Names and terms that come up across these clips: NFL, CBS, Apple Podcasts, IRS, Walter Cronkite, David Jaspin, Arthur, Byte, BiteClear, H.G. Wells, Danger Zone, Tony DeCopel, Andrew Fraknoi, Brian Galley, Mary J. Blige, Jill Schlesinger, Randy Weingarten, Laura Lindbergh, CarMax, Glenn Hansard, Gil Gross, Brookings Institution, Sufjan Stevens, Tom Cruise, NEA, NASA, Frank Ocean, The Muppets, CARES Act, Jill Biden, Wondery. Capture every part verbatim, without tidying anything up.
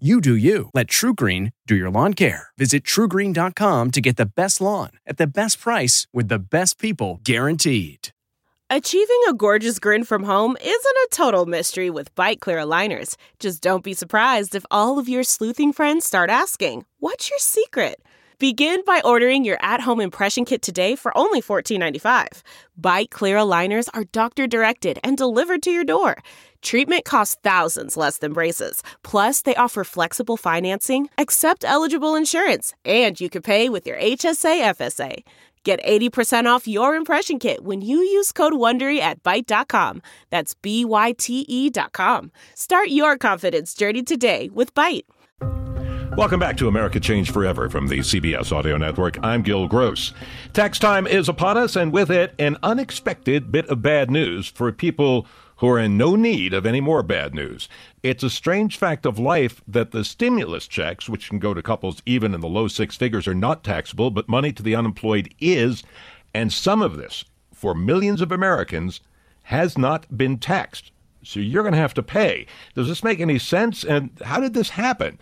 You do you. Let TruGreen do your lawn care. Visit True Green dot com to get the best lawn at the best price with the best people guaranteed. Achieving a gorgeous grin from home isn't a total mystery with BiteClear aligners. Just don't be surprised if all of your sleuthing friends start asking, "What's your secret?" Begin by ordering your at-home impression kit today for only fourteen ninety-five. BiteClear aligners are doctor-directed and delivered to your door. Treatment costs thousands less than braces. Plus, they offer flexible financing, accept eligible insurance, and you can pay with your H S A F S A. Get eighty percent off your impression kit when you use code WONDERY at Byte dot com. That's B Y T E dot com. Start your confidence journey today with Byte. Welcome back to America Changed Forever from the C B S Audio Network. I'm Gil Gross. Tax time is upon us, and with it, an unexpected bit of bad news for people who are in no need of any more bad news. It's a strange fact of life that the stimulus checks, which can go to couples even in the low six figures, are not taxable, but money to the unemployed is, and some of this, for millions of Americans, has not been taxed. So you're going to have to pay. Does this make any sense, and how did this happen?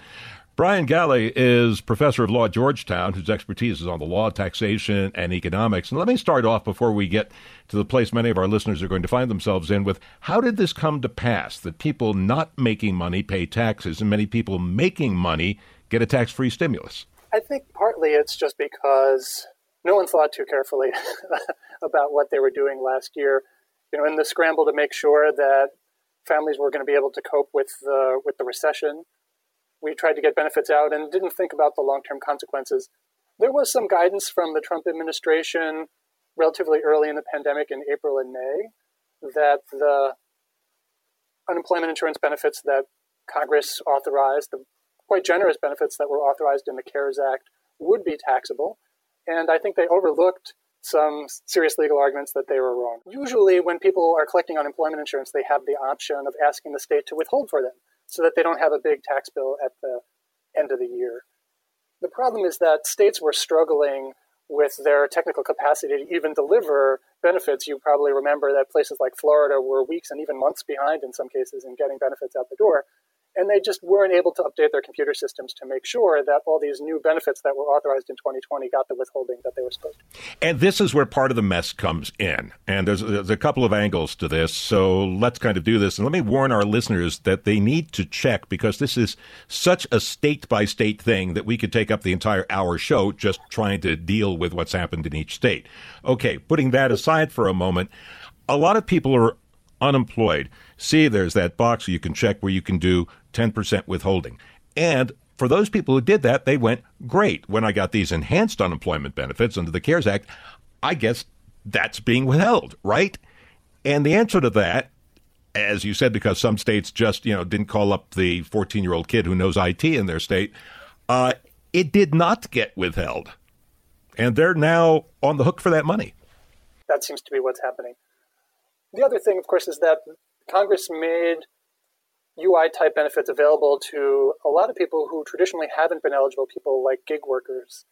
Brian Galley is professor of law at Georgetown, whose expertise is on the law, taxation, and economics. And let me start off before we get to the place many of our listeners are going to find themselves in with, how did this come to pass that people not making money pay taxes and many people making money get a tax-free stimulus? I think partly it's just because no one thought too carefully about what they were doing last year. You know, in the scramble to make sure that families were going to be able to cope with the, with the recession, we tried to get benefits out and didn't think about the long-term consequences. There was some guidance from the Trump administration relatively early in the pandemic in April and May that the unemployment insurance benefits that Congress authorized, the quite generous benefits that were authorized in the CARES Act, would be taxable. And I think they overlooked some serious legal arguments that they were wrong. Usually when people are collecting unemployment insurance, they have the option of asking the state to withhold for them, so that they don't have a big tax bill at the end of the year. The problem is that states were struggling with their technical capacity to even deliver benefits. You probably remember that places like Florida were weeks and even months behind in some cases in getting benefits out the door, and they just weren't able to update their computer systems to make sure that all these new benefits that were authorized in twenty twenty got the withholding that they were supposed to. And this is where part of the mess comes in. And there's, there's a couple of angles to this. So let's kind of do this. And let me warn our listeners that they need to check, because this is such a state-by-state thing that we could take up the entire hour show just trying to deal with what's happened in each state. Okay, putting that aside for a moment, a lot of people are unemployed. See, there's that box you can check where you can do ten percent withholding. And for those people who did that, they went, great, when I got these enhanced unemployment benefits under the CARES Act, I guess that's being withheld, right? And the answer to that, as you said, because some states just, you know, didn't call up the fourteen-year-old kid who knows I T in their state, uh, it did not get withheld. And they're now on the hook for that money. That seems to be what's happening. The other thing, of course, is that Congress made U I-type benefits available to a lot of people who traditionally haven't been eligible, people like gig workers.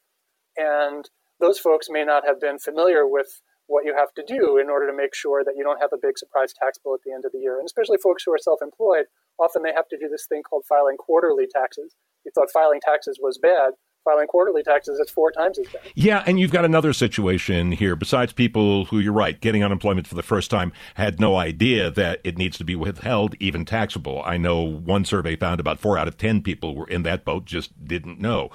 And those folks may not have been familiar with what you have to do in order to make sure that you don't have a big surprise tax bill at the end of the year. And especially folks who are self-employed, often they have to do this thing called filing quarterly taxes. You thought filing taxes was bad. Filing quarterly taxes is four times as bad. Yeah, and you've got another situation here. Besides people who, you're right, getting unemployment for the first time had no idea that it needs to be withheld, even taxable. I know one survey found about four out of ten people were in that boat, just didn't know.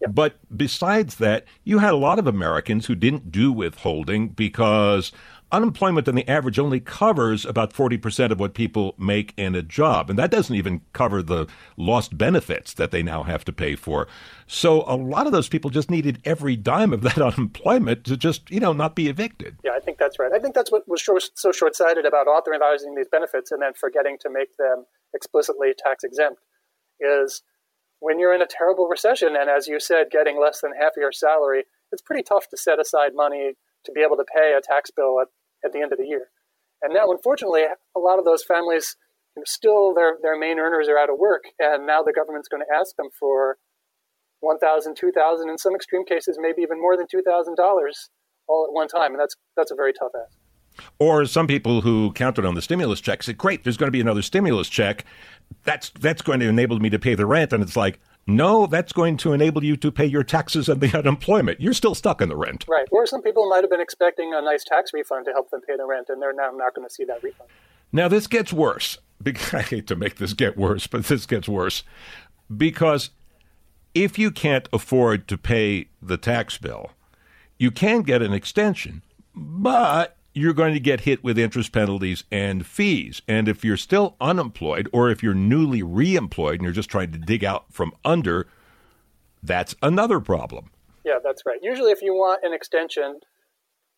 Yep. But besides that, you had a lot of Americans who didn't do withholding because unemployment on the average only covers about forty percent of what people make in a job. And that doesn't even cover the lost benefits that they now have to pay for. So a lot of those people just needed every dime of that unemployment to just, you know, not be evicted. Yeah, I think that's right. I think that's what was so short-sighted about authorizing these benefits and then forgetting to make them explicitly tax-exempt is when you're in a terrible recession, and as you said, getting less than half of your salary, it's pretty tough to set aside money to be able to pay a tax bill at, at the end of the year. And now, unfortunately, a lot of those families, you know, still their, their main earners are out of work, and now the government's going to ask them for one thousand dollars, two thousand dollars, in some extreme cases, maybe even more than two thousand dollars all at one time, and that's that's a very tough ask. Or some people who counted on the stimulus check said, great, there's going to be another stimulus check. That's, that's going to enable me to pay the rent, and it's like, no, that's going to enable you to pay your taxes and the unemployment. You're still stuck in the rent. Right. Or some people might have been expecting a nice tax refund to help them pay the rent, and they're now not going to see that refund. Now, this gets worse. I hate to make this get worse, but this gets worse. Because if you can't afford to pay the tax bill, you can get an extension, but you're going to get hit with interest penalties and fees. And if you're still unemployed, or if you're newly reemployed and you're just trying to dig out from under, that's another problem. Yeah, that's right. Usually if you want an extension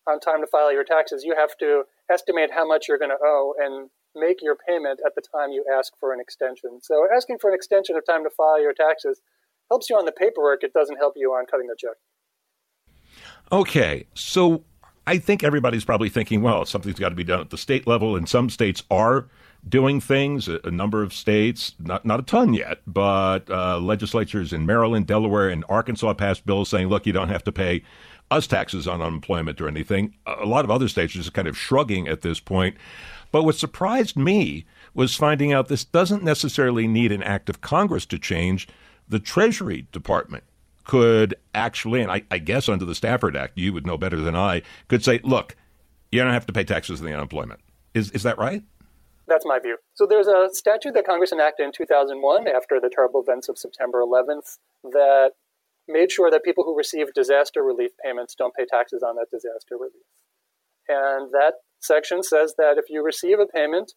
on time to file your taxes, you have to estimate how much you're going to owe and make your payment at the time you ask for an extension. So asking for an extension of time to file your taxes helps you on the paperwork. It doesn't help you on cutting the check. Okay, so I think everybody's probably thinking, well, something's got to be done at the state level, and some states are doing things, a, a number of states, not not a ton yet, but uh, legislatures in Maryland, Delaware, and Arkansas passed bills saying, look, you don't have to pay us taxes on unemployment or anything. A lot of other states are just kind of shrugging at this point. But what surprised me was finding out this doesn't necessarily need an act of Congress to change. The Treasury Department could actually, and I, I guess under the Stafford Act, you would know better than I, could say, look, you don't have to pay taxes on the unemployment. Is is that right? That's my view. So there's a statute that Congress enacted in two thousand one after the terrible events of September eleventh that made sure that people who receive disaster relief payments don't pay taxes on that disaster relief. And that section says that if you receive a payment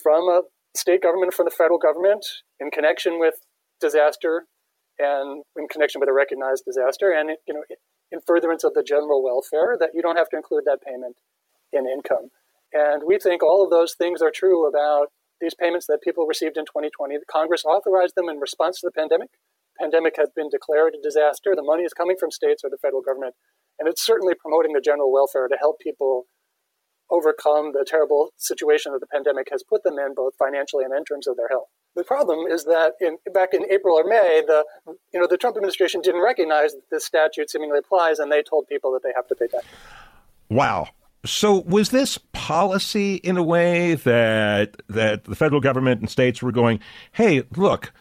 from a state government, from the federal government, in connection with disaster and in connection with a recognized disaster and, you know, in furtherance of the general welfare, that you don't have to include that payment in income. And we think all of those things are true about these payments that people received in twenty twenty. Congress authorized them in response to the pandemic. The pandemic has been declared a disaster. The money is coming from states or the federal government. And it's certainly promoting the general welfare to help people overcome the terrible situation that the pandemic has put them in, both financially and in terms of their health. The problem is that in, back in April or May, the you know the Trump administration didn't recognize that this statute seemingly applies, and they told people that they have to pay taxes. Wow. So was this policy in a way that that the federal government and states were going, hey, look,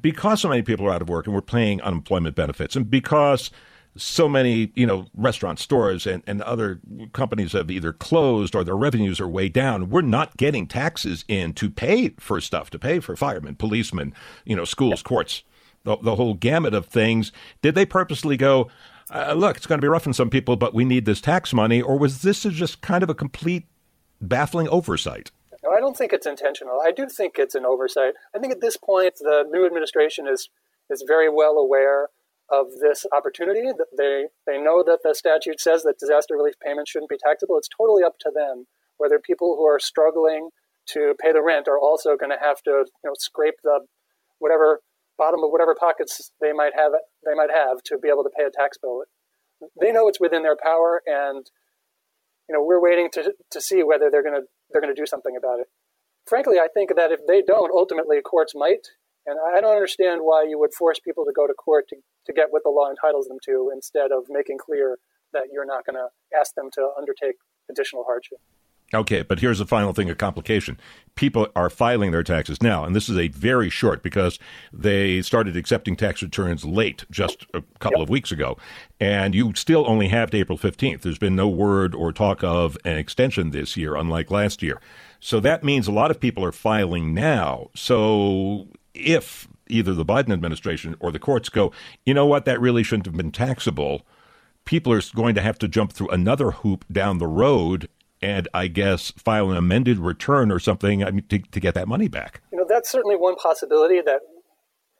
because so many people are out of work and we're paying unemployment benefits, and because so many, you know, restaurant stores and, and other companies have either closed or their revenues are way down, we're not getting taxes in to pay for stuff, to pay for firemen, policemen, you know, schools, courts, the, the whole gamut of things. Did they purposely go, uh, look, it's going to be rough on some people, but we need this tax money? Or was this just kind of a complete baffling oversight? No, I don't think it's intentional. I do think it's an oversight. I think at this point, the new administration is is very well aware of this opportunity. They they know that the statute says that disaster relief payments shouldn't be taxable. It's totally up to them whether people who are struggling to pay the rent are also going to have to, you know, scrape the whatever bottom of whatever pockets they might have they might have to be able to pay a tax bill. They know it's within their power, and you know we're waiting to to see whether they're going to they're going to do something about it. Frankly, I think that if they don't, ultimately courts might. And I don't understand why you would force people to go to court to, to get what the law entitles them to instead of making clear that you're not going to ask them to undertake additional hardship. Okay, but here's the final thing, a complication. People are filing their taxes now, and this is a very short because they started accepting tax returns late just a couple yep. of weeks ago, and you still only have to April fifteenth. There's been no word or talk of an extension this year, unlike last year. So that means a lot of people are filing now. So if either the Biden administration or the courts go, you know what, that really shouldn't have been taxable. People are going to have to jump through another hoop down the road and, I guess, file an amended return or something I mean, to, to get that money back. You know, that's certainly one possibility, that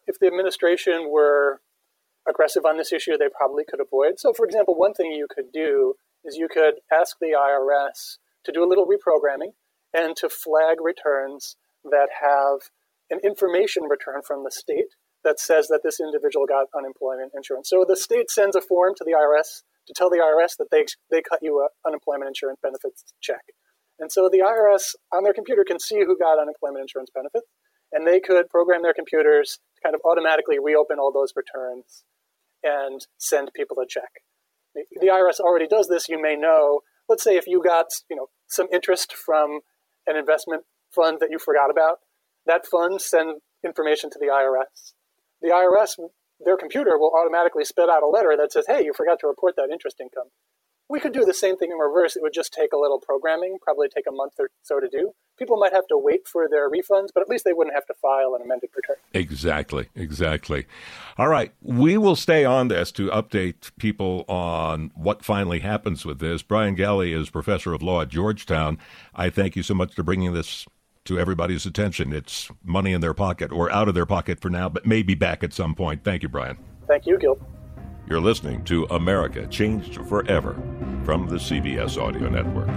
if the administration were aggressive on this issue, they probably could avoid. So, for example, one thing you could do is you could ask the I R S to do a little reprogramming and to flag returns that have an information return from the state that says that this individual got unemployment insurance. So the state sends a form to the I R S to tell the I R S that they they cut you an unemployment insurance benefits check. And so the I R S on their computer can see who got unemployment insurance benefits, and they could program their computers to kind of automatically reopen all those returns and send people a check. The, the I R S already does this. You may know, let's say if you got, you know, some interest from an investment fund that you forgot about, that fund sends information to the I R S. The I R S, their computer will automatically spit out a letter that says, hey, you forgot to report that interest income. We could do the same thing in reverse. It would just take a little programming, probably take a month or so to do. People might have to wait for their refunds, but at least they wouldn't have to file an amended return. Exactly, exactly. All right, we will stay on this to update people on what finally happens with this. Brian Galley is professor of law at Georgetown. I thank you so much for bringing this to everybody's attention. It's money in their pocket, or out of their pocket for now, but maybe back at some point. Thank you, Brian. Thank you, Gil. You're listening to America Changed Forever from the C B S Audio Network.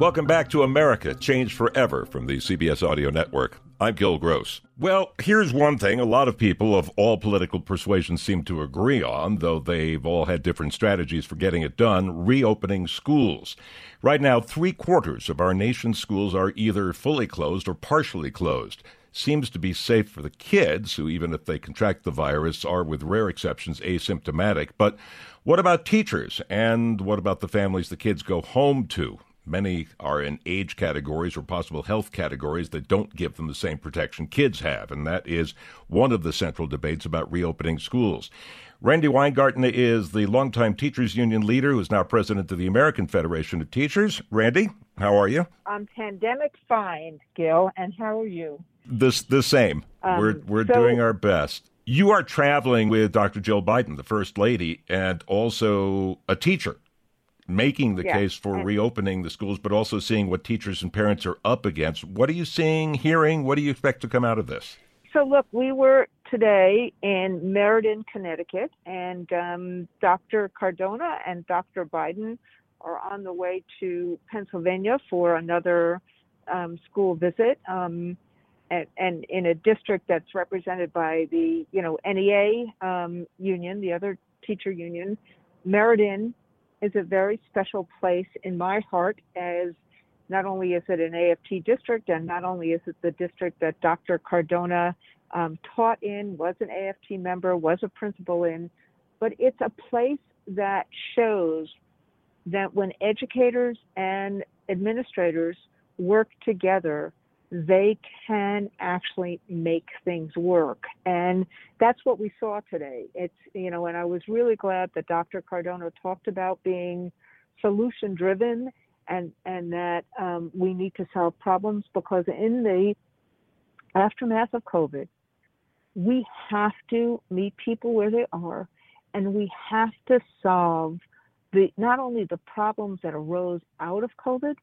Welcome back to America Changed Forever from the C B S Audio Network. I'm Gil Gross. Well, here's one thing a lot of people of all political persuasions seem to agree on, though they've all had different strategies for getting it done: reopening schools. Right now, three-quarters of our nation's schools are either fully closed or partially closed. Seems to be safe for the kids, who, even if they contract the virus, are, with rare exceptions, asymptomatic. But what about teachers? And what about the families the kids go home to? Many are in age categories or possible health categories that don't give them the same protection kids have, and that is one of the central debates about reopening schools. Randy Weingarten is the longtime teachers union leader who is now president of the American Federation of Teachers. Randy, how are you? I'm pandemic fine, Gil, and how are you? This the same. Um, we're we're so- doing our best. You are traveling with Doctor Jill Biden, the First Lady, and also a teacher, making the yeah. case for reopening the schools, but also seeing what teachers and parents are up against. What are you seeing, hearing? What do you expect to come out of this? So, look, we were today in Meriden, Connecticut, and um, Doctor Cardona and Doctor Biden are on the way to Pennsylvania for another um, school visit, um, and, and in a district that's represented by the, you know, N E A um, union, the other teacher union. Meriden is a very special place in my heart, as not only is it an A F T district, and not only is it the district that Doctor Cardona um, taught in, was an A F T member, was a principal in, but it's a place that shows that when educators and administrators work together, they can actually make things work. And that's what we saw today. It's, you know, and I was really glad that Doctor Cardona talked about being solution driven, and, and that um, we need to solve problems, because in the aftermath of COVID, we have to meet people where they are, and we have to solve the, not only the problems that arose out of COVID,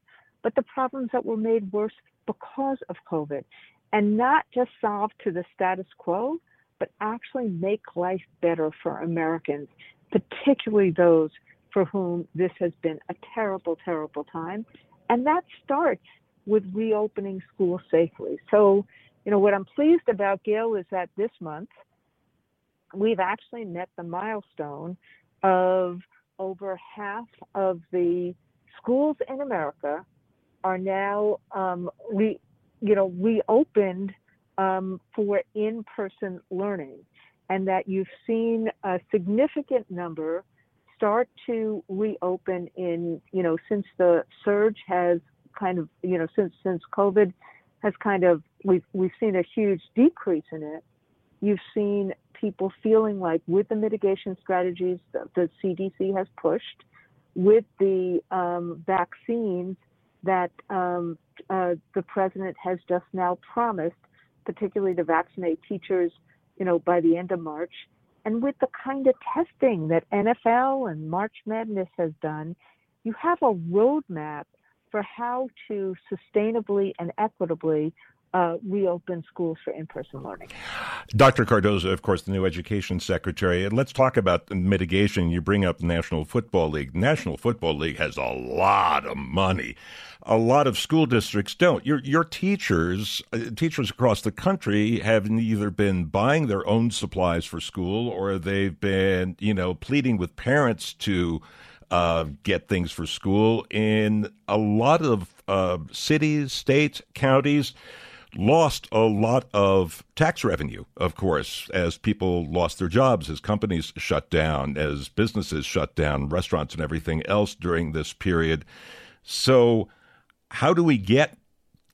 but the problems that were made worse because of COVID, and not just solve to the status quo, but actually make life better for Americans, particularly those for whom this has been a terrible, terrible time. And that starts with reopening schools safely. So, you know, what I'm pleased about, Gil, is that this month we've actually met the milestone of over half of the schools in America are now, um, re, you know, reopened um, for in-person learning, and that you've seen a significant number start to reopen in, you know, since the surge has kind of, you know, since since COVID has kind of, we've, we've seen a huge decrease in it. You've seen people feeling like, with the mitigation strategies that the C D C has pushed, with the um, vaccines that um, uh, the president has just now promised, particularly to vaccinate teachers, you know, by the end of March, and with the kind of testing that N F L and March Madness has done, you have a roadmap for how to sustainably and equitably uh, reopen schools for in-person learning. Doctor Cardona, of course, the new education secretary. And let's talk about mitigation. You bring up the National Football League. National Football League has a lot of money. A lot of school districts don't. Your your teachers, teachers across the country have either been buying their own supplies for school or they've been, you know, pleading with parents to Uh, get things for school. In a lot of uh, cities, states, counties, lost a lot of tax revenue, of course, as people lost their jobs, as companies shut down, as businesses shut down, restaurants and everything else during this period. So how do we get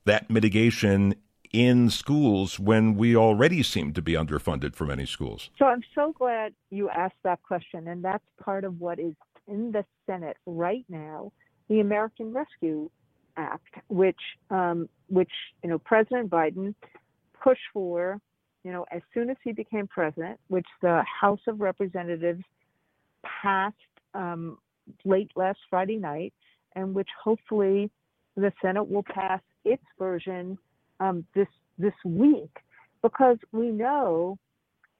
that mitigation in schools when we already seem to be underfunded for many schools? So I'm so glad you asked that question, and that's part of what is in the Senate right now, the American Rescue Act, which, um, which you know, President Biden pushed for, you know, as soon as he became president, which the House of Representatives passed um, late last Friday night, and which hopefully the Senate will pass its version um, this this week, because we know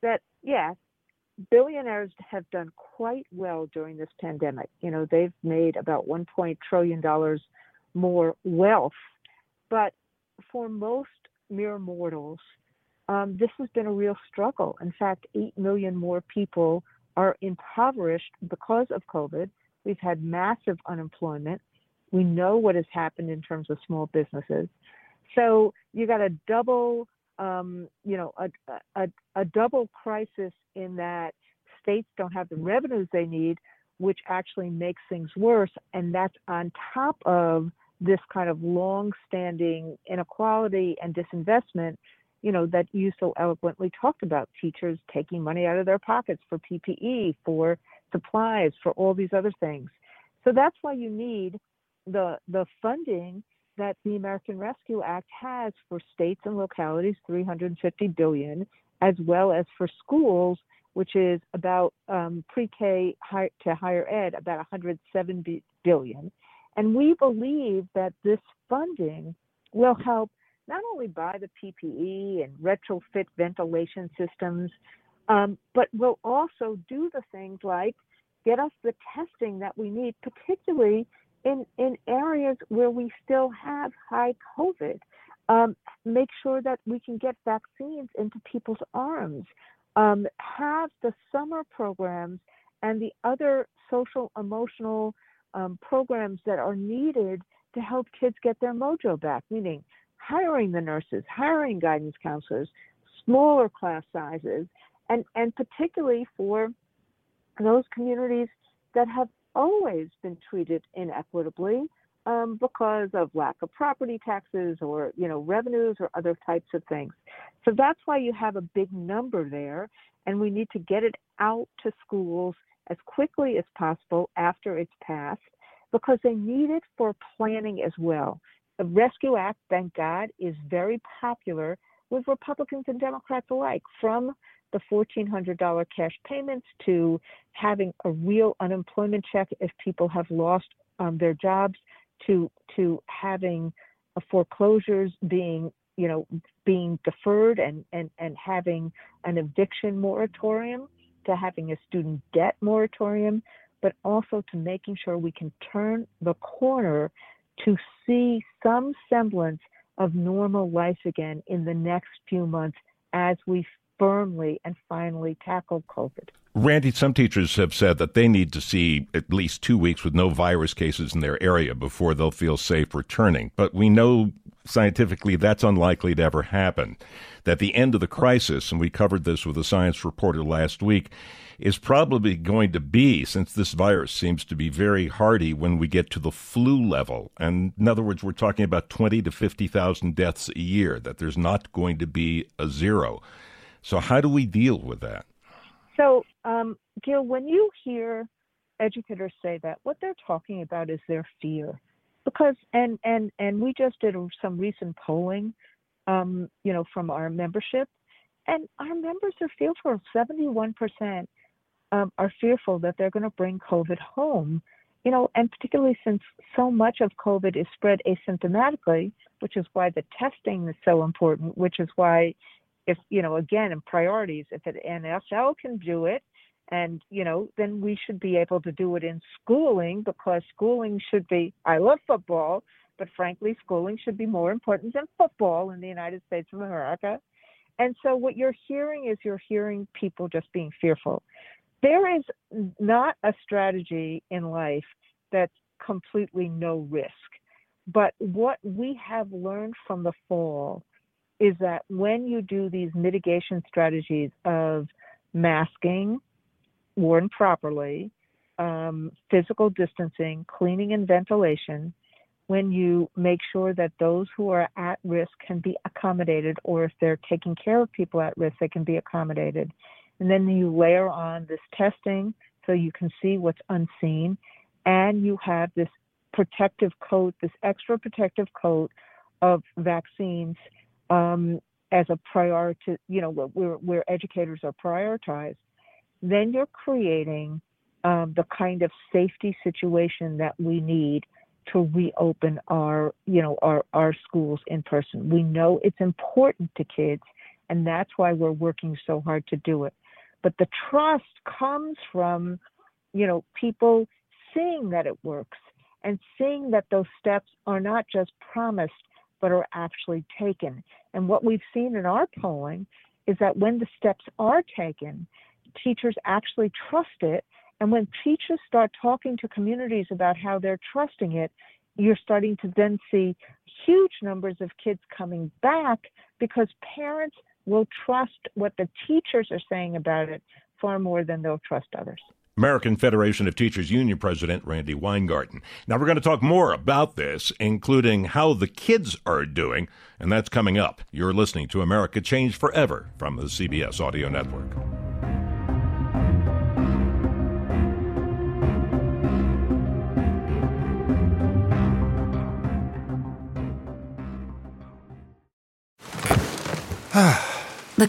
that, yes, billionaires have done quite well during this pandemic. You know, they've made about one point trillion dollars more wealth. But for most mere mortals, um, this has been a real struggle. In fact, eight million more people are impoverished because of COVID. We've had massive unemployment. We know what has happened in terms of small businesses. So you got a double Um, you know, a, a, a double crisis in that states don't have the revenues they need, which actually makes things worse. And that's on top of this kind of long-standing inequality and disinvestment, you know, that you so eloquently talked about, teachers taking money out of their pockets for P P E, for supplies, for all these other things. So that's why you need the the funding that the American Rescue Act has for states and localities, three hundred fifty billion dollars, as well as for schools, which is about um, pre-K high, to higher ed, about one hundred seven billion dollars. And we believe that this funding will help not only buy the P P E and retrofit ventilation systems, um, but will also do the things like get us the testing that we need, particularly In, in areas where we still have high COVID, um, make sure that we can get vaccines into people's arms, um, have the summer programs and the other social emotional um, programs that are needed to help kids get their mojo back, meaning hiring the nurses, hiring guidance counselors, smaller class sizes, and, and particularly for those communities that have always been treated inequitably um, because of lack of property taxes or, you know, revenues or other types of things. So that's why you have a big number there, and we need to get it out to schools as quickly as possible after it's passed, because they need it for planning as well. The Rescue Act, thank God, is very popular with Republicans and Democrats alike, from the fourteen hundred dollars cash payments to having a real unemployment check if people have lost um, their jobs, to to having foreclosures being, you know, being deferred and, and, and having an eviction moratorium, to having a student debt moratorium, but also to making sure we can turn the corner to see some semblance of normal life again in the next few months as we firmly and finally tackle COVID. Randy, some teachers have said that they need to see at least two weeks with no virus cases in their area before they'll feel safe returning. But we know scientifically that's unlikely to ever happen, that the end of the crisis, and we covered this with a science reporter last week, is probably going to be, since this virus seems to be very hardy, when we get to the flu level. And in other words, we're talking about twenty to fifty thousand deaths a year, that there's not going to be a zero. So how do we deal with that? So, um, Gil, when you hear educators say that, what they're talking about is their fear. Because, and and and we just did some recent polling, um, you know, from our membership, and our members are fearful. seventy-one percent um, are fearful that they're going to bring COVID home, you know, and particularly since so much of COVID is spread asymptomatically, which is why the testing is so important, which is why, if, you know, again, in priorities, if an N F L can do it, and, you know, then we should be able to do it in schooling, because schooling should be, I love football, but frankly, schooling should be more important than football in the United States of America. And so what you're hearing is you're hearing people just being fearful. There is not a strategy in life that's completely no risk. But what we have learned from the fall is that when you do these mitigation strategies of masking, worn properly, um, physical distancing, cleaning and ventilation, when you make sure that those who are at risk can be accommodated, or if they're taking care of people at risk, they can be accommodated. And then you layer on this testing so you can see what's unseen, and you have this protective coat, this extra protective coat of vaccines um, as a priority, you know, where, where educators are prioritized. Then you're creating um, the kind of safety situation that we need to reopen our, you know, our, our schools in person. We know it's important to kids, and that's why we're working so hard to do it. But the trust comes from, you know, people seeing that it works and seeing that those steps are not just promised, but are actually taken. And what we've seen in our polling is that when the steps are taken, teachers actually trust it. And when teachers start talking to communities about how they're trusting it, you're starting to then see huge numbers of kids coming back, because parents will trust what the teachers are saying about it far more than they'll trust others. American Federation of Teachers Union President Randy Weingarten. Now, we're going to talk more about this, including how the kids are doing, and that's coming up. You're listening to America Changed Forever from the C B S Audio Network. The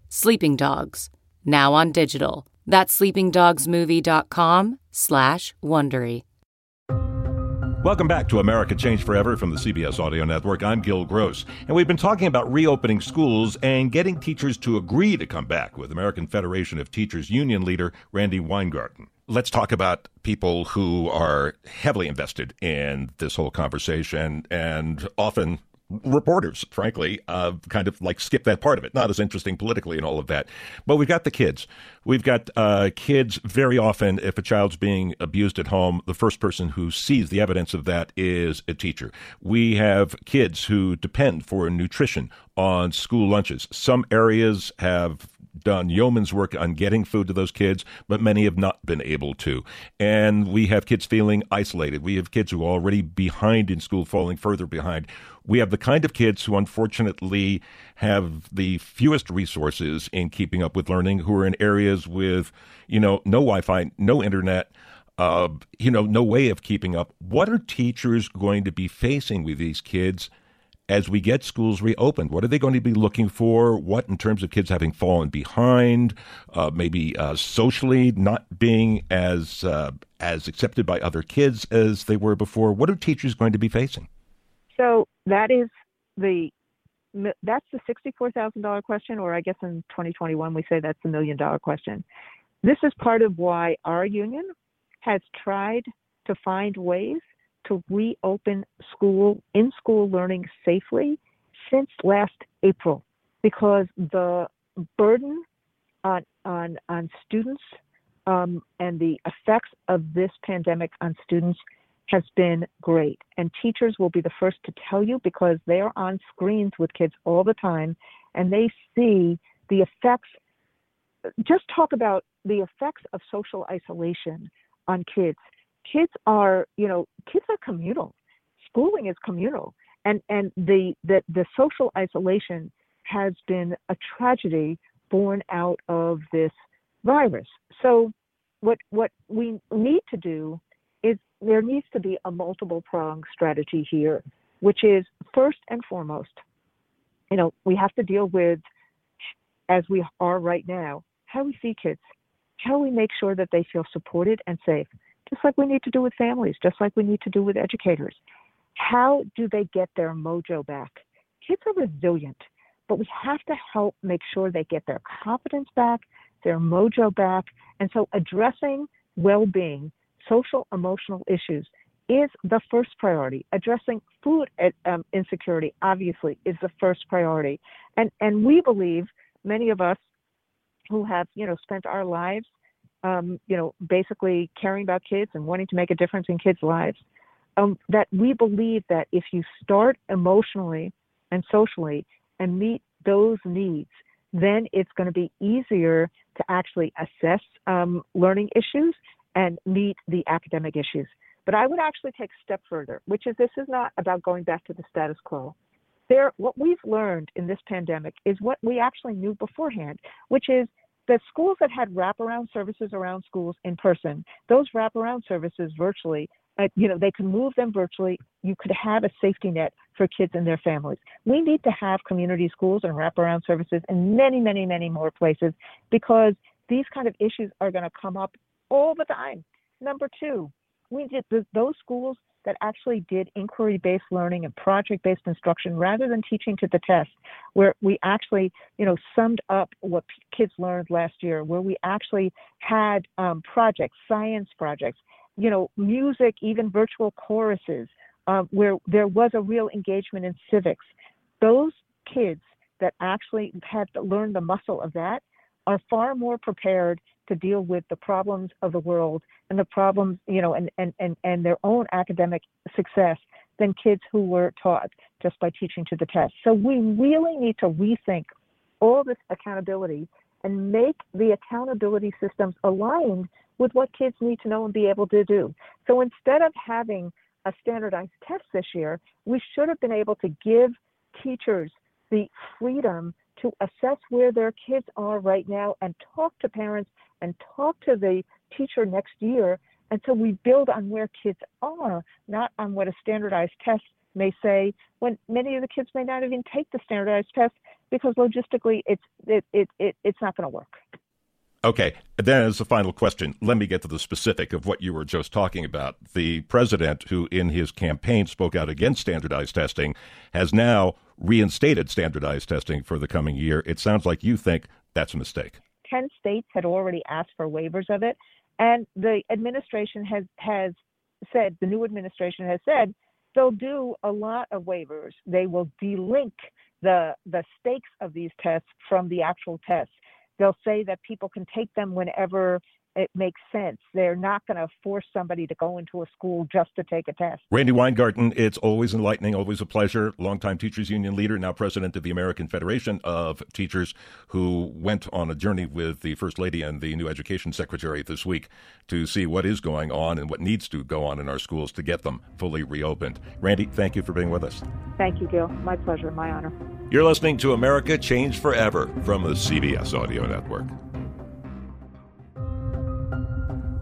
Sleeping Dogs, now on digital. That's sleeping dogs movie dot com slash Wondery. Welcome back to America Changed Forever from the C B S Audio Network. I'm Gil Gross, and we've been talking about reopening schools and getting teachers to agree to come back with American Federation of Teachers Union leader Randy Weingarten. Let's talk about people who are heavily invested in this whole conversation, and often reporters, frankly, uh, kind of like skip that part of it. Not as interesting politically and all of that. But we've got the kids. We've got uh, kids very often. If a child's being abused at home, the first person who sees the evidence of that is a teacher. We have kids who depend for nutrition on school lunches. Some areas have done yeoman's work on getting food to those kids, but many have not been able to. And we have kids feeling isolated. We have kids who are already behind in school, falling further behind. We have the kind of kids who unfortunately have the fewest resources in keeping up with learning, who are in areas with, you know, no Wi-Fi, no internet, uh, you know, no way of keeping up. What are teachers going to be facing with these kids as we get schools reopened? What are they going to be looking for? What in terms of kids having fallen behind, uh, maybe uh, socially not being as uh, as accepted by other kids as they were before? What are teachers going to be facing? So that is the that's the sixty-four thousand dollars question, or I guess in twenty twenty-one we say that's the million dollar question. This is part of why our union has tried to find ways to reopen school, in-school learning safely since last April, because the burden on on, on students um, and the effects of this pandemic on students has been great. And teachers will be the first to tell you, because they are on screens with kids all the time and they see the effects. Just talk about the effects of social isolation on kids. Kids are, you know, kids are communal. Schooling is communal. And and the, the, the social isolation has been a tragedy born out of this virus. So what what we need to do is there needs to be a multiple pronged strategy here, which is first and foremost, you know, we have to deal with, as we are right now, how we see kids, how we make sure that they feel supported and safe, just like we need to do with families, just like we need to do with educators. How do they get their mojo back? Kids are resilient, but we have to help make sure they get their confidence back, their mojo back. And so addressing well-being, social, emotional issues is the first priority. Addressing food um, insecurity, obviously, is the first priority. And and we believe, many of us who have, you know, spent our lives, um, you know, basically caring about kids and wanting to make a difference in kids' lives, um, that we believe that if you start emotionally and socially and meet those needs, then it's going to be easier to actually assess um, learning issues and meet the academic issues. But I would actually take a step further, which is this is not about going back to the status quo. There, what we've learned in this pandemic is what we actually knew beforehand, which is that schools that had wraparound services around schools in person, those wraparound services virtually, uh, you know, they could move them virtually. You could have a safety net for kids and their families. We need to have community schools and wraparound services in many, many, many more places, because these kind of issues are going to come up all the time. Number two, we did those schools that actually did inquiry-based learning and project-based instruction rather than teaching to the test, where we actually, you know, summed up what p- kids learned last year, where we actually had um, projects, science projects, you know, music, even virtual choruses, uh, where there was a real engagement in civics. Those kids that actually had learned the muscle of that are far more prepared to deal with the problems of the world and the problems, you know, and, and, and, and their own academic success than kids who were taught just by teaching to the test. So we really need to rethink all this accountability and make the accountability systems aligned with what kids need to know and be able to do. So instead of having a standardized test this year, we should have been able to give teachers the freedom to assess where their kids are right now and talk to parents and talk to the teacher next year. And so we build on where kids are, not on what a standardized test may say, when many of the kids may not even take the standardized test because logistically it's it, it, it it's not going to work. Okay. Then as a final question, let me get to the specific of what you were just talking about. The president, who in his campaign spoke out against standardized testing, has now reinstated standardized testing for the coming year. It sounds like you think that's a mistake. Ten states had already asked for waivers of it. And the administration has, has said, the new administration has said, they'll do a lot of waivers. They will delink the, the stakes of these tests from the actual tests. They'll say that people can take them whenever it makes sense. They're not going to force somebody to go into a school just to take a test. Randy Weingarten, it's always enlightening, always a pleasure. Longtime teachers union leader, now president of the American Federation of Teachers, who went on a journey with the First Lady and the new Education Secretary this week to see what is going on and what needs to go on in our schools to get them fully reopened. Randy, thank you for being with us. Thank you, Gil. My pleasure, my honor. You're listening to America Changed Forever from the C B S Audio Network.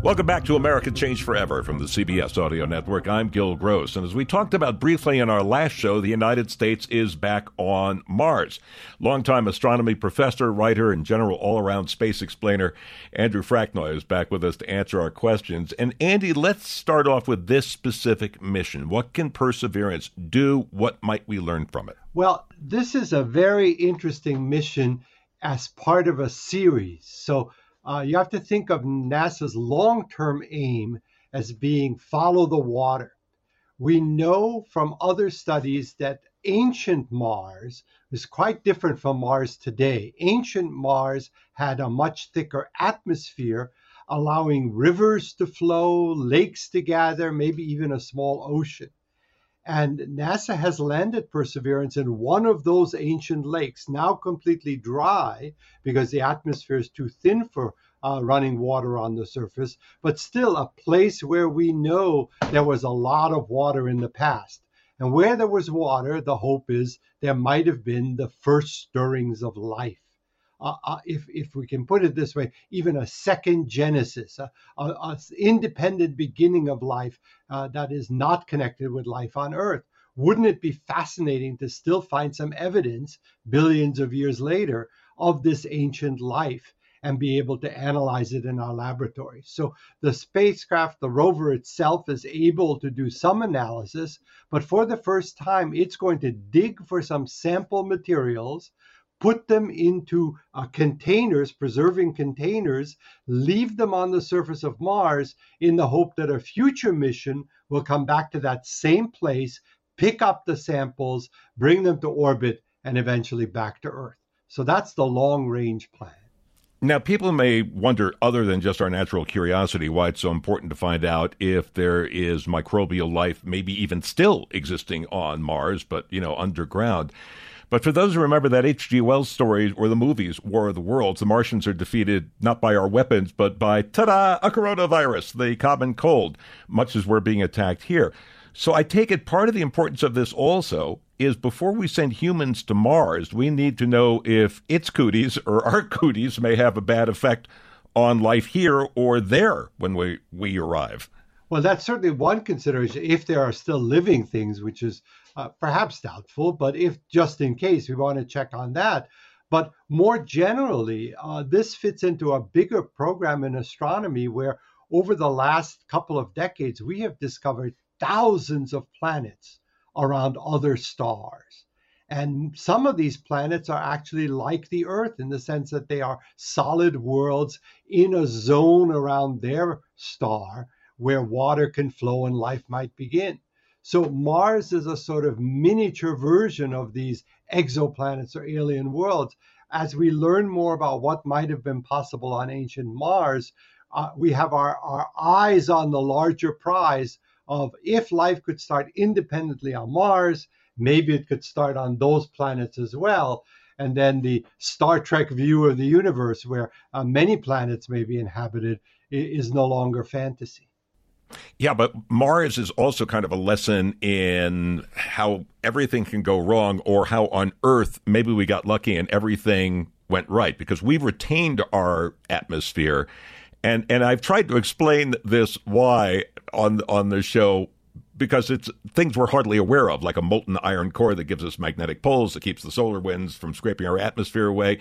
Welcome back to America Changed Forever from the C B S Audio Network. I'm Gil Gross. And as we talked about briefly in our last show, the United States is back on Mars. Longtime astronomy professor, writer, and general all-around space explainer Andrew Fraknoi is back with us to answer our questions. And Andy, let's start off with this specific mission. What can Perseverance do? What might we learn from it? Well, this is a very interesting mission as part of a series. So Uh, you have to think of NASA's long-term aim as being follow the water. We know from other studies that ancient Mars was quite different from Mars today. Ancient Mars had a much thicker atmosphere, allowing rivers to flow, lakes to gather, maybe even a small ocean. And NASA has landed Perseverance in one of those ancient lakes, now completely dry because the atmosphere is too thin for uh, running water on the surface, but still a place where we know there was a lot of water in the past. And where there was water, the hope is there might have been the first stirrings of life. Uh, uh, if, if we can put it this way, even a second genesis, an independent beginning of life uh, that is not connected with life on Earth. Wouldn't it be fascinating to still find some evidence billions of years later of this ancient life and be able to analyze it in our laboratory? So the spacecraft, the rover itself, is able to do some analysis, but for the first time, it's going to dig for some sample materials, put them into uh, containers, preserving containers, leave them on the surface of Mars in the hope that a future mission will come back to that same place, pick up the samples, bring them to orbit, and eventually back to Earth. So that's the long-range plan. Now, people may wonder, other than just our natural curiosity, why it's so important to find out if there is microbial life, maybe even still existing on Mars, but, you know, underground. But for those who remember that H G. Wells story or the movies, War of the Worlds, the Martians are defeated not by our weapons, but by, ta-da, a coronavirus, the common cold, much as we're being attacked here. So I take it part of the importance of this also is before we send humans to Mars, we need to know if its cooties or our cooties may have a bad effect on life here or there when we, we arrive. Well, that's certainly one consideration, if there are still living things, which is uh, perhaps doubtful, but if just in case, we want to check on that. But more generally, uh, this fits into a bigger program in astronomy where over the last couple of decades, we have discovered thousands of planets around other stars. And some of these planets are actually like the Earth in the sense that they are solid worlds in a zone around their star, where water can flow and life might begin. So Mars is a sort of miniature version of these exoplanets or alien worlds. As we learn more about what might have been possible on ancient Mars, uh, we have our, our eyes on the larger prize of if life could start independently on Mars, maybe it could start on those planets as well. And then the Star Trek view of the universe, where uh, many planets may be inhabited, is no longer fantasy. Yeah, but Mars is also kind of a lesson in how everything can go wrong, or how on Earth maybe we got lucky and everything went right, because we've retained our atmosphere. And and I've tried to explain this why on on the show, because it's things we're hardly aware of, like a molten iron core that gives us magnetic poles that keeps the solar winds from scraping our atmosphere away.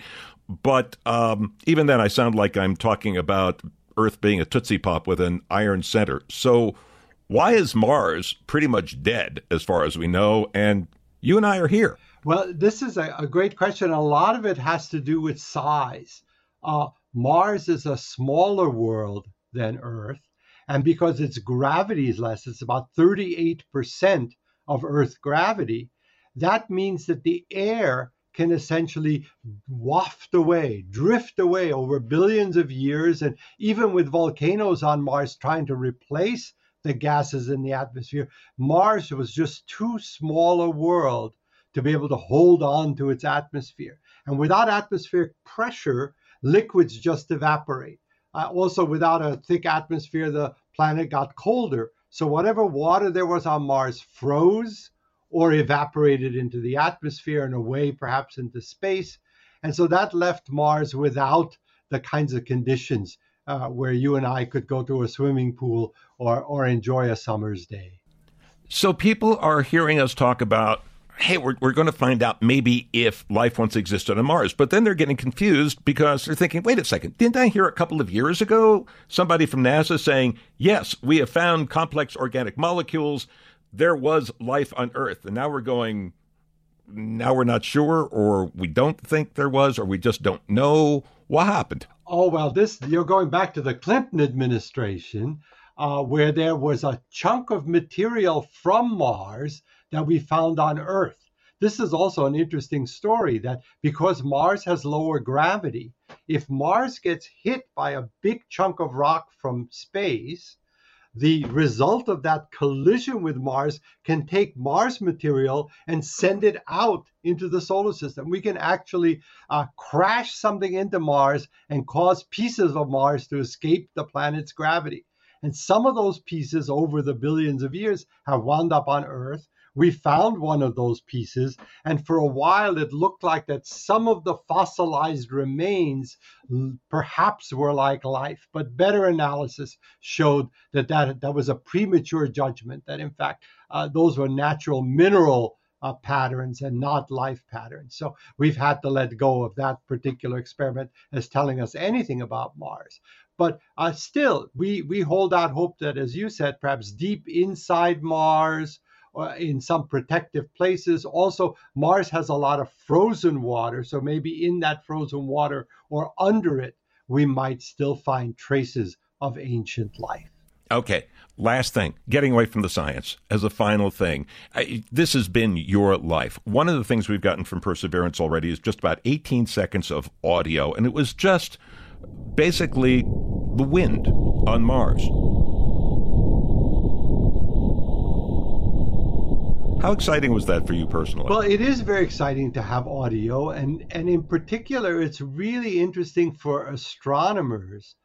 But um, even then, I sound like I'm talking about Earth being a Tootsie Pop with an iron center. So why is Mars pretty much dead as far as we know? And you and I are here. Well, this is a, a great question. A lot of it has to do with size. Uh, Mars is a smaller world than Earth. And because its gravity is less, it's about thirty-eight percent of Earth's gravity. That means that the air can essentially waft away, drift away over billions of years. And even with volcanoes on Mars trying to replace the gases in the atmosphere, Mars was just too small a world to be able to hold on to its atmosphere. And without atmospheric pressure, liquids just evaporate. Uh, also, without a thick atmosphere, the planet got colder. So whatever water there was on Mars froze or evaporated into the atmosphere and away perhaps into space. And so that left Mars without the kinds of conditions uh, where you and I could go to a swimming pool or or enjoy a summer's day. So people are hearing us talk about, hey, we're we're going to find out maybe if life once existed on Mars. But then they're getting confused because they're thinking, wait a second, didn't I hear a couple of years ago somebody from NASA saying, yes, we have found complex organic molecules. There was life on Earth. And now we're going, now we're not sure, or we don't think there was, or we just don't know. What happened? Oh, well, this you're going back to the Clinton administration, uh, where there was a chunk of material from Mars that we found on Earth. This is also an interesting story, that because Mars has lower gravity, if Mars gets hit by a big chunk of rock from space, the result of that collision with Mars can take Mars material and send it out into the solar system. We can actually uh, crash something into Mars and cause pieces of Mars to escape the planet's gravity. And some of those pieces over the billions of years have wound up on Earth. We found one of those pieces, and for a while it looked like that some of the fossilized remains perhaps were like life. But better analysis showed that that, that was a premature judgment, that in fact uh, those were natural mineral uh, patterns and not life patterns. So we've had to let go of that particular experiment as telling us anything about Mars. But uh, still, we, we hold out hope that, as you said, perhaps deep inside Mars, in some protective places. Also, Mars has a lot of frozen water, so maybe in that frozen water or under it, we might still find traces of ancient life. Okay, last thing, getting away from the science as a final thing. I, this has been your life. One of the things we've gotten from Perseverance already is just about eighteen seconds of audio, and it was just basically the wind on Mars. How exciting was that for you personally? Well, it is very exciting to have audio. And, and in particular, it's really interesting for astronomers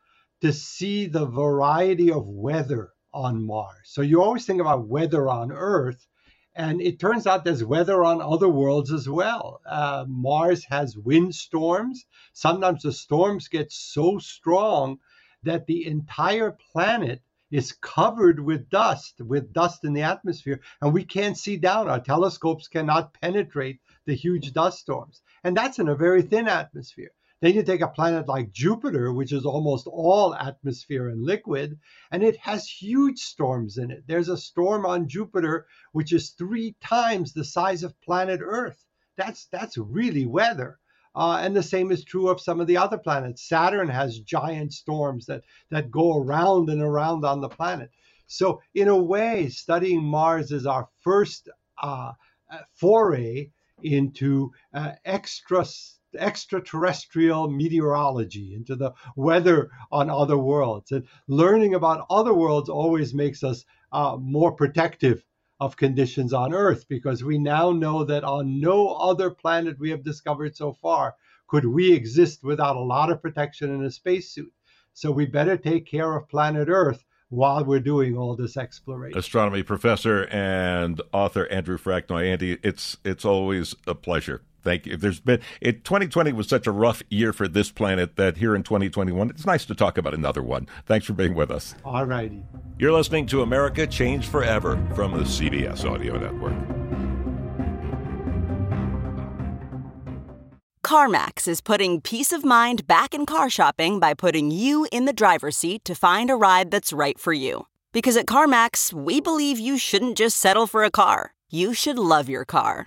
to see the variety of weather on Mars. So you always think about weather on Earth. And it turns out there's weather on other worlds as well. Uh, Mars has windstorms. Sometimes the storms get so strong that the entire planet is covered with dust, with dust in the atmosphere, and we can't see down. Our telescopes cannot penetrate the huge dust storms. And that's in a very thin atmosphere. Then you take a planet like Jupiter, which is almost all atmosphere and liquid, and it has huge storms in it. There's a storm on Jupiter, which is three times the size of planet Earth. That's, that's really weather. Uh, and the same is true of some of the other planets. Saturn has giant storms that, that go around and around on the planet. So in a way, studying Mars is our first uh, foray into uh, extra, extraterrestrial meteorology, into the weather on other worlds. And learning about other worlds always makes us uh, more protective of conditions on Earth, because we now know that on no other planet we have discovered so far could we exist without a lot of protection in a spacesuit. So we better take care of planet Earth while we're doing all this exploration. Astronomy professor and author Andrew Fraknoi. Andy, it's it's always a pleasure. Thank you. There's been it, twenty twenty was such a rough year for this planet that here in twenty twenty-one, it's nice to talk about another one. Thanks for being with us. All righty. You're listening to America Changed Forever from the C B S Audio Network. CarMax is putting peace of mind back in car shopping by putting you in the driver's seat to find a ride that's right for you. Because at CarMax, we believe you shouldn't just settle for a car. You should love your car.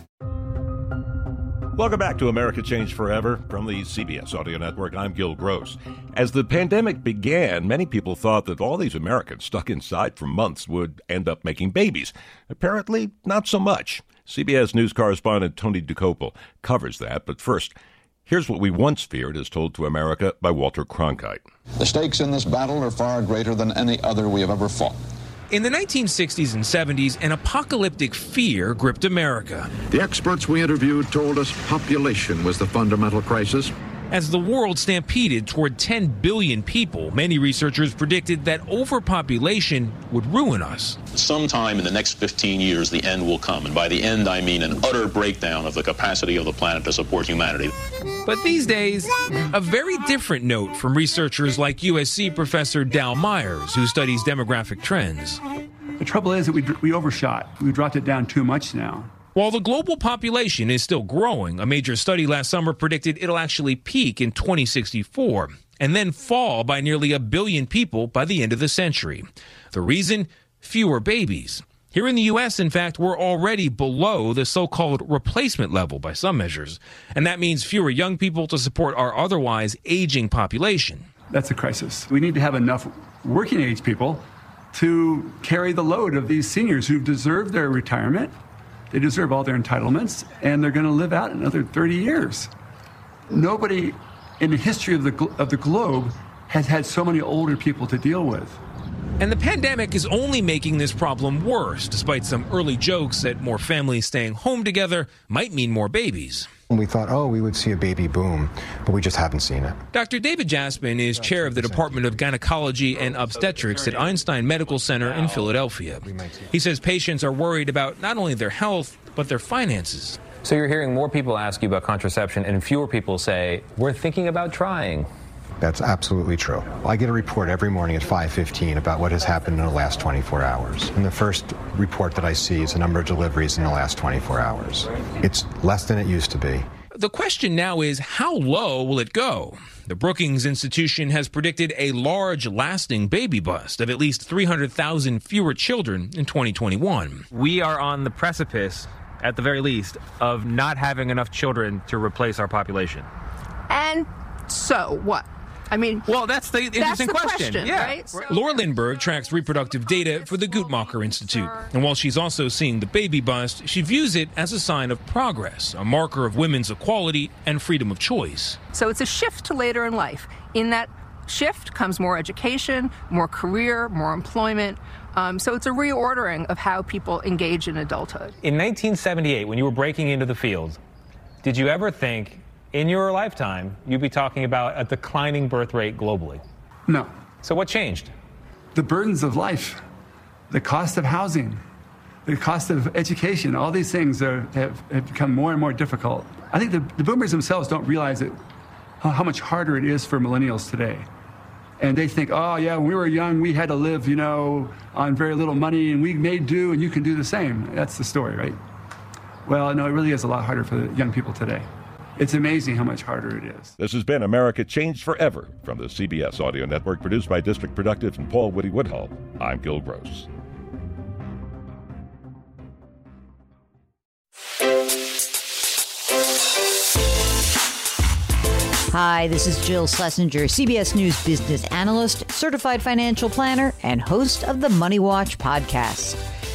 Welcome back to America Changed Forever from the C B S Audio Network. I'm Gil Gross. As the pandemic began, many people thought that all these Americans stuck inside for months would end up making babies. Apparently, not so much. C B S News correspondent Tony DeCopel covers that, but first, here's what we once feared is told to America by Walter Cronkite. The stakes in this battle are far greater than any other we have ever fought. In the nineteen sixties and seventies, an apocalyptic fear gripped America. The experts we interviewed told us population was the fundamental crisis. As the world stampeded toward ten billion people, many researchers predicted that overpopulation would ruin us. Sometime in the next fifteen years, the end will come. And by the end, I mean an utter breakdown of the capacity of the planet to support humanity. But these days, a very different note from researchers like U S C professor Dal Myers, who studies demographic trends. The trouble is that we, we overshot. We dropped it down too much now. While the global population is still growing, a major study last summer predicted it'll actually peak in twenty sixty-four and then fall by nearly a billion people by the end of the century. The reason? Fewer babies. Here in the U S, in fact, we're already below the so-called replacement level by some measures, and that means fewer young people to support our otherwise aging population. That's a crisis. We need to have enough working-age people to carry the load of these seniors who've deserved their retirement. They deserve all their entitlements, and they're going to live out another thirty years. Nobody in the history of the glo- of the globe has had so many older people to deal with. And the pandemic is only making this problem worse, despite some early jokes that more families staying home together might mean more babies. We thought, oh, we would see a baby boom, but we just haven't seen it. Doctor David Jaspin is chair of the Department of Gynecology and Obstetrics at Einstein Medical Center in Philadelphia. He says patients are worried about not only their health, but their finances. So you're hearing more people ask you about contraception and fewer people say, we're thinking about trying. That's absolutely true. I get a report every morning at five fifteen about what has happened in the last twenty-four hours. And the first report that I see is the number of deliveries in the last twenty-four hours. It's less than it used to be. The question now is, how low will it go? The Brookings Institution has predicted a large, lasting baby bust of at least three hundred thousand fewer children in twenty twenty-one. We are on the precipice, at the very least, of not having enough children to replace our population. And so what? I mean, well, that's the interesting that's the question. question yeah. right? so, Laura Lindbergh tracks reproductive data for the Guttmacher Institute. And while she's also seeing the baby bust, she views it as a sign of progress, a marker of women's equality and freedom of choice. So it's a shift to later in life. In that shift comes more education, more career, more employment. Um, so it's a reordering of how people engage in adulthood. In nineteen seventy-eight, when you were breaking into the field, did you ever think in your lifetime, you'd be talking about a declining birth rate globally? No. So what changed? The burdens of life, the cost of housing, the cost of education, all these things are, have, have become more and more difficult. I think the, the boomers themselves don't realize it, how, how much harder it is for millennials today. And they think, oh, yeah, when we were young, we had to live, you know, on very little money, and we made do, and you can do the same. That's the story, right? Well, no, it really is a lot harder for the young people today. It's amazing how much harder it is. This has been America Changed Forever from the C B S Audio Network, produced by District Productive and Paul Woody Woodhull. I'm Gil Gross. Hi, this is Jill Schlesinger, C B S News business analyst, certified financial planner, and host of the Money Watch podcast.